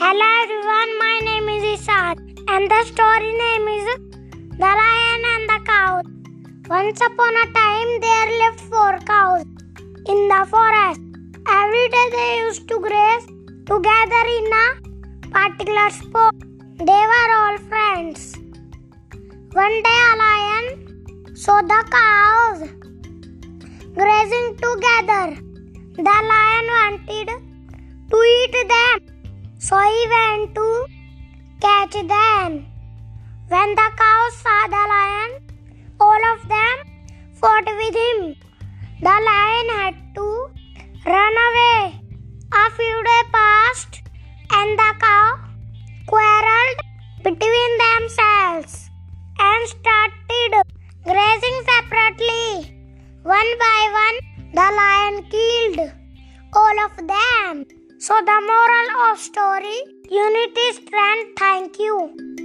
Hello everyone, my name is Isad and the story name is The Lion and the Cow. Once upon a time there lived four cows in the forest. Every day they used to graze together in a particular spot. They were all friends. One day a lion saw the cows grazing together. The lion wanted to eat them, so he went to catch them. When the cows saw the lion, all of them fought with him. The lion had to run away. A few days passed and the cow quarreled between themselves and started grazing separately. One by one, the lion killed all of them. So the moral of story: unity, strength. Thank you.